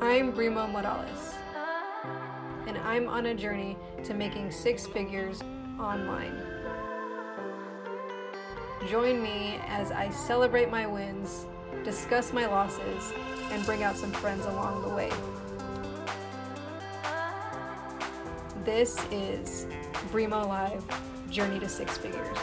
I'm Brimo Morales, and I'm on a journey to making six figures online. Join me as I celebrate my wins, discuss my losses, and bring out some friends along the way. This is Brimo Live: Journey to Six Figures.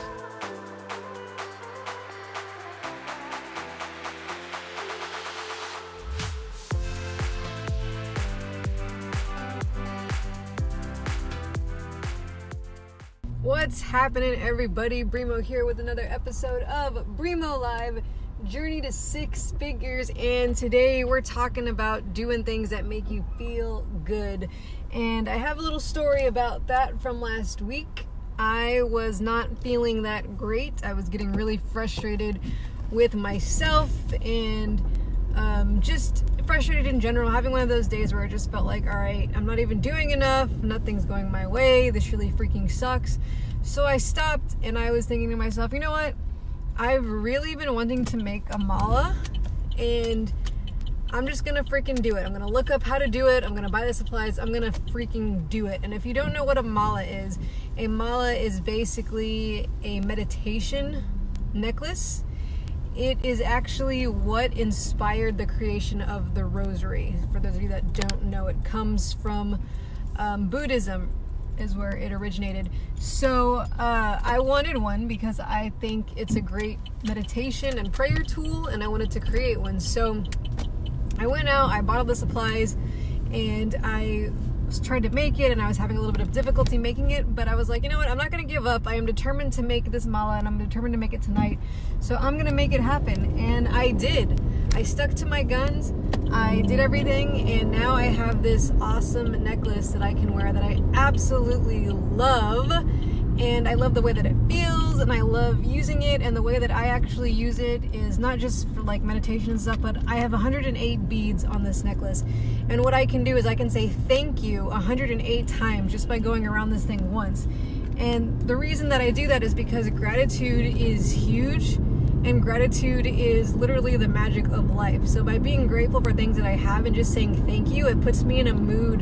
What's happening, everybody? Brimo here with another episode of Brimo Live: Journey to Six Figures, and today we're talking about doing things that make you feel good. And I have a little story about that from last week. I was not feeling that great. I was getting really frustrated with myself and just frustrated in general, having one of those days where I just felt like, all right, I'm not even doing enough, nothing's going my way, this really freaking sucks. So I stopped and I was thinking to myself, you know what? I've really been wanting to make a mala, and I'm just gonna freaking do it. I'm gonna look up how to do it. I'm gonna buy the supplies. I'm gonna freaking do it. And if you don't know what a mala is basically a meditation necklace. It is actually what inspired the creation of the rosary. For those of you that don't know, it comes from Buddhism is where it originated. So I wanted one because I think it's a great meditation and prayer tool, and I wanted to create one. So I went out, I bought all the supplies, and I was trying to make it, and I was having a little bit of difficulty making it, but I was like, you know what, I'm not going to give up. I am determined to make this mala, and I'm determined to make it tonight, so I'm going to make it happen. And I did. I stuck to my guns. I did everything, and now I have this awesome necklace that I can wear that I absolutely love, and I love the way that it feels, and I love using it, and the way that I actually use it is not just for like meditation and stuff, but I have 108 beads on this necklace, and what I can do is I can say thank you 108 times just by going around this thing once. And the reason that I do that is because gratitude is huge. And gratitude is literally the magic of life. So by being grateful for things that I have and just saying thank you, it puts me in a mood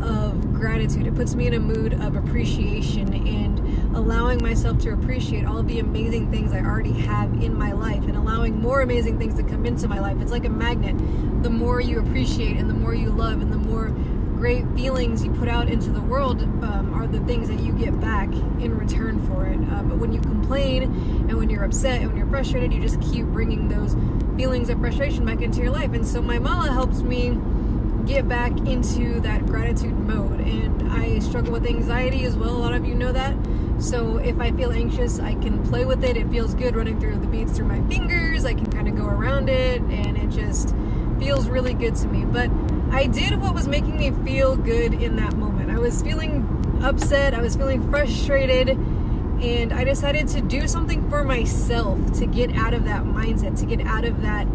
of gratitude. It puts me in a mood of appreciation and allowing myself to appreciate all of the amazing things I already have in my life and allowing more amazing things to come into my life. It's like a magnet. The more you appreciate and the more you love and the more great feelings you put out into the world are the things that you get back in return for it. But when you complain and when you're upset and when you're frustrated, you just keep bringing those feelings of frustration back into your life. And so my mala helps me get back into that gratitude mode. And I struggle with anxiety as well. A lot of you know that. So if I feel anxious, I can play with it. It feels good running through the beads through my fingers. I can kind of go around it, and it just feels really good to me. But I did what was making me feel good in that moment. I was feeling upset, I was feeling frustrated, and I decided to do something for myself to get out of that mindset, to get out of that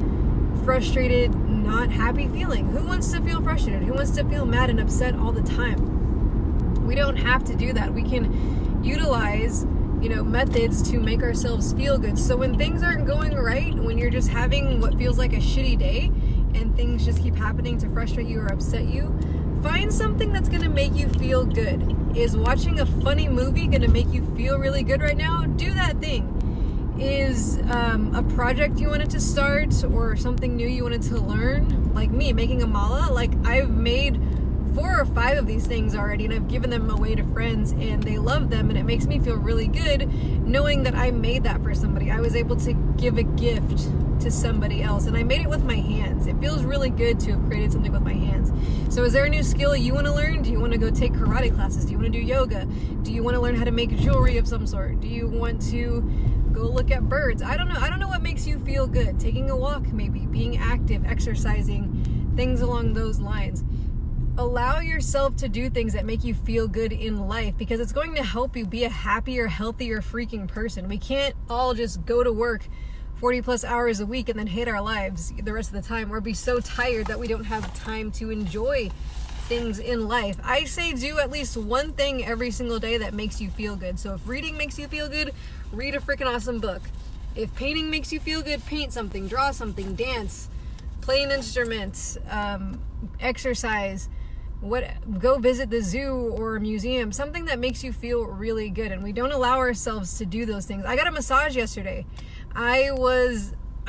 frustrated, not happy feeling. Who wants to feel frustrated? Who wants to feel mad and upset all the time? We don't have to do that. We can utilize, you know, methods to make ourselves feel good. So when things aren't going right, when you're just having what feels like a shitty day, and things just keep happening to frustrate you or upset you, find something that's going to make you feel good. Is watching a funny movie going to make you feel really good right now? Do that thing. Is a project you wanted to start or something new you wanted to learn? Like me, making a mala. Like, I've made 4 or 5 of these things already, and I've given them away to friends, and they love them, and it makes me feel really good knowing that I made that for somebody. I was able to give a gift to somebody else, and I made it with my hands. It feels really good to have created something with my hands. So is there a new skill you want to learn? Do you want to go take karate classes? Do you want to do yoga? Do you want to learn how to make jewelry of some sort? Do you want to go look at birds? I don't know. I don't know what makes you feel good. Taking a walk, maybe. Being active, exercising, things along those lines. Allow yourself to do things that make you feel good in life, because it's going to help you be a happier, healthier freaking person. We can't all just go to work 40 plus hours a week and then hate our lives the rest of the time, or be so tired that we don't have time to enjoy things in life. I say do at least one thing every single day that makes you feel good. So if reading makes you feel good, read a freaking awesome book. If painting makes you feel good, paint something, draw something, dance, play an instrument, exercise, go visit the zoo or a museum, something that makes you feel really good. And we don't allow ourselves to do those things. I got a massage yesterday. I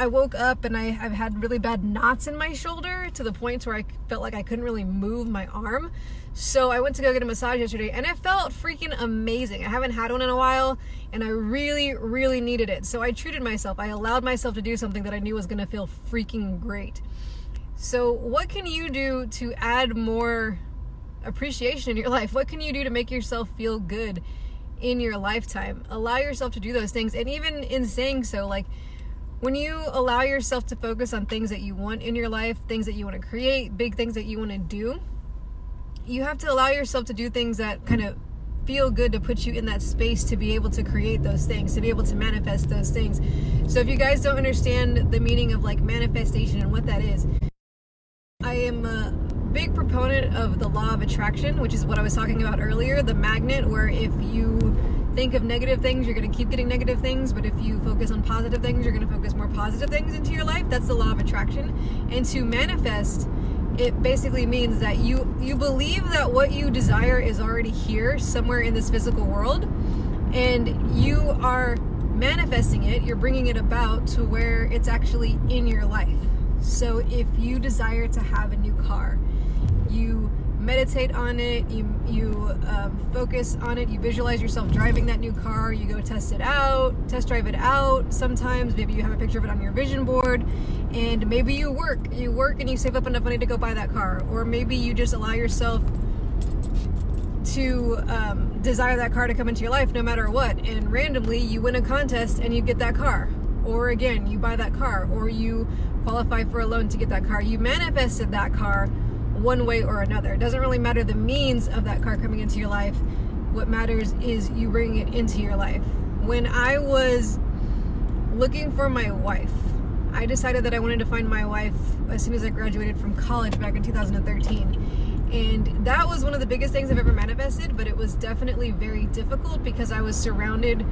woke up and I've had really bad knots in my shoulder to the point where I felt like I couldn't really move my arm. So I went to go get a massage yesterday and it felt freaking amazing. I haven't had one in a while and I really, really needed it. So I treated myself. I allowed myself to do something that I knew was going to feel freaking great. So what can you do to add more appreciation in your life? What can you do to make yourself feel good in your lifetime? Allow yourself to do those things. And even in saying so, like, when you allow yourself to focus on things that you want in your life, things that you want to create, big things that you want to do, you have to allow yourself to do things that kind of feel good, to put you in that space to be able to create those things, to be able to manifest those things. So if you guys don't understand the meaning of like manifestation and what that is, I am a big proponent of the law of attraction, which is what I was talking about earlier, the magnet, where if you think of negative things, you're going to keep getting negative things, but if you focus on positive things, you're going to focus more positive things into your life. That's the law of attraction. And to manifest, it basically means that you believe that what you desire is already here somewhere in this physical world, and you are manifesting it. You're bringing it about to where it's actually in your life. So if you desire to have a new car, you meditate on it, you focus on it, you visualize yourself driving that new car, you go test drive it out. Sometimes maybe you have a picture of it on your vision board, and maybe you work and you save up enough money to go buy that car. Or maybe you just allow yourself to desire that car to come into your life no matter what, and randomly you win a contest and you get that car. Or again, you buy that car, or you qualify for a loan to get that car. You manifested that car one way or another. It doesn't really matter the means of that car coming into your life. What matters is you bringing it into your life. When I was looking for my wife, I decided that I wanted to find my wife as soon as I graduated from college back in 2013. And that was one of the biggest things I've ever manifested, but it was definitely very difficult because I was surrounded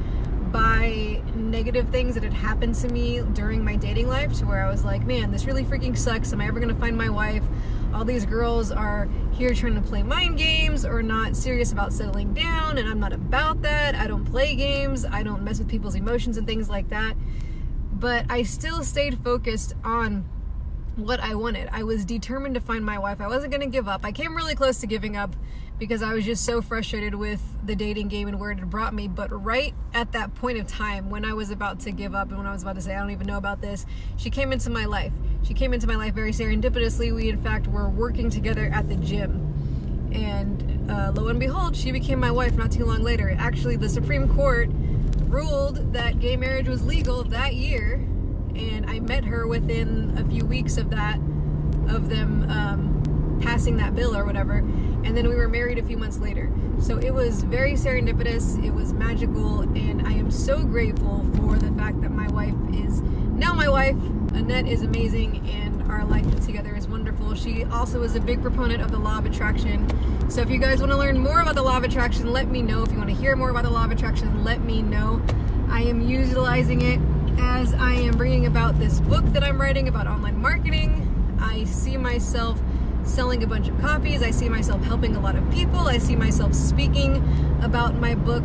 by negative things that had happened to me during my dating life, to where I was like, man, this really freaking sucks. Am I ever gonna find my wife? All these girls are here trying to play mind games or not serious about settling down, and I'm not about that. I don't play games. I don't mess with people's emotions and things like that. But I still stayed focused on what I wanted. I was determined to find my wife. I wasn't gonna give up. I came really close to giving up because I was just so frustrated with the dating game and where it had brought me. But right at that point of time, when I was about to give up and when I was about to say, I don't even know about this, she came into my life. She came into my life very serendipitously. We, in fact, were working together at the gym. And lo and behold, she became my wife not too long later. Actually, the Supreme Court ruled that gay marriage was legal that year. And I met her within a few weeks of them passing that bill or whatever. And then we were married a few months later. So it was very serendipitous. It was magical. And I am so grateful for the fact that my wife is now my wife. Annette is amazing, and our life together is wonderful. She also is a big proponent of the law of attraction. So if you guys want to learn more about the law of attraction, let me know. If you want to hear more about the law of attraction, let me know. I am utilizing it as I am bringing about this book that I'm writing about online marketing. I see myself selling a bunch of copies. I see myself helping a lot of people. I see myself speaking about my book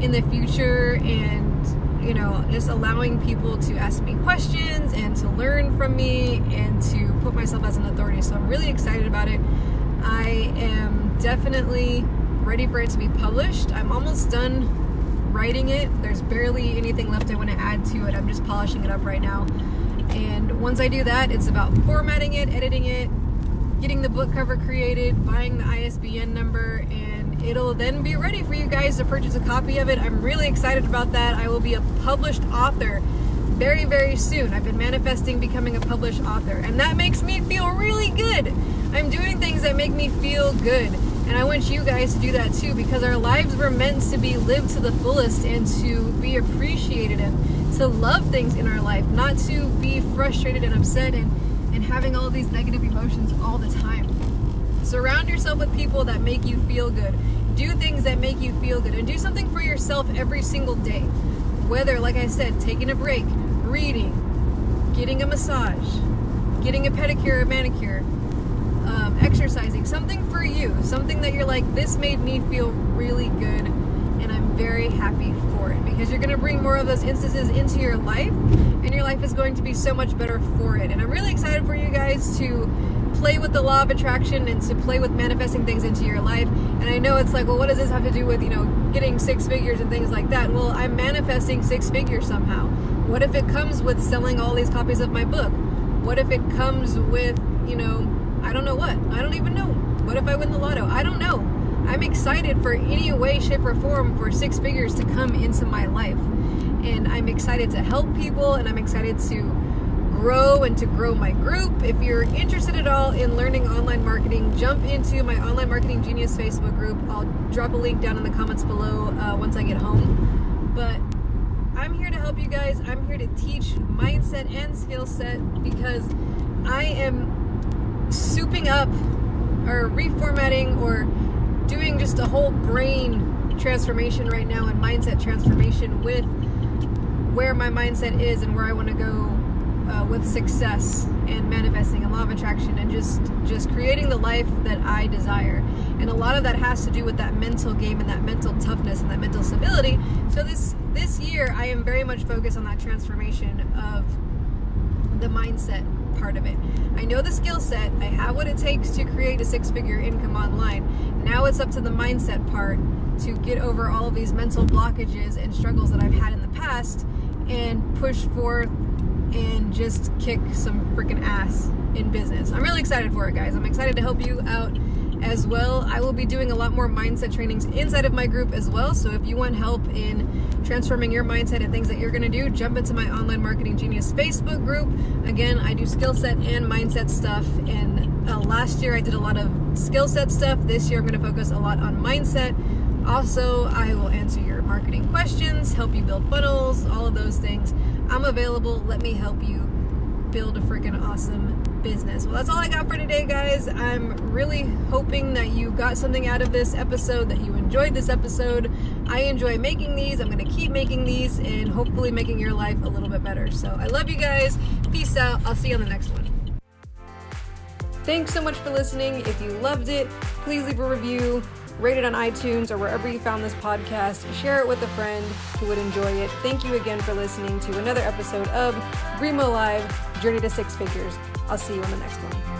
in the future, and, you know, just allowing people to ask me questions and to learn from me and to put myself as an authority. So I'm really excited about it. I am definitely ready for it to be published. I'm almost done writing it. There's barely anything left I want to add to it. I'm just polishing it up right now. And once I do that, it's about formatting it, editing it, getting the book cover created, buying the ISBN number, and it'll then be ready for you guys to purchase a copy of it. I'm really excited about that. I will be a published author very, very soon. I've been manifesting becoming a published author, and that makes me feel really good. I'm doing things that make me feel good. And I want you guys to do that too, because our lives were meant to be lived to the fullest and to be appreciated and to love things in our life, not to be frustrated and upset and having all these negative emotions all the time. Surround yourself with people that make you feel good. Do things that make you feel good, and do something for yourself every single day. Whether, like I said, taking a break, reading, getting a massage, getting a pedicure or manicure, exercising, something for you, something that you're like, this made me feel really good and I'm very happy for it, because you're going to bring more of those instances into your life and your life is going to be so much better for it. And I'm really excited for you guys to play with the law of attraction and to play with manifesting things into your life. And I know it's like, well, what does this have to do with, you know, getting six figures and things like that? Well, I'm manifesting six figures somehow. What if it comes with selling all these copies of my book? What if it comes with, you know, I don't know what. I don't even know. What if I win the lotto? I don't know. I'm excited for any way, shape, or form for six figures to come into my life. And I'm excited to help people, and I'm excited to grow and to grow my group. If you're interested at all in learning online marketing, jump into my Online Marketing Genius Facebook group. I'll drop a link down in the comments below once I get home. But I'm here to help you guys. I'm here to teach mindset and skill set, because I am souping up or reformatting or doing just a whole brain transformation right now, and mindset transformation with where my mindset is and where I want to go with success and manifesting and law of attraction and just creating the life that I desire. And a lot of that has to do with that mental game and that mental toughness and that mental stability. So this year I am very much focused on that transformation of the mindset part of it. I know the skill set, I have what it takes to create a six-figure income online. Now it's up to the mindset part to get over all of these mental blockages and struggles that I've had in the past and push forth and just kick some freaking ass in business. I'm really excited for it, guys. I'm excited to help you out as well. I will be doing a lot more mindset trainings inside of my group as well. So if you want help in transforming your mindset and things that you're gonna do, jump into my Online Marketing Genius Facebook group. Again, I do skill set and mindset stuff. And last year I did a lot of skill set stuff. This year I'm gonna focus a lot on mindset. Also, I will answer your marketing questions, help you build funnels, all of those things. I'm available. Let me help you build a freaking awesome business. Well, that's all I got for today, guys. I'm really hoping that you got something out of this episode, that you enjoyed this episode. I enjoy making these. I'm going to keep making these and hopefully making your life a little bit better. So I love you guys. Peace out. I'll see you on the next one. Thanks so much for listening. If you loved it, please leave a review. Rate it on iTunes or wherever you found this podcast. Share it with a friend who would enjoy it. Thank you again for listening to another episode of Brimo Live: Journey to Six Figures. I'll see you on the next one.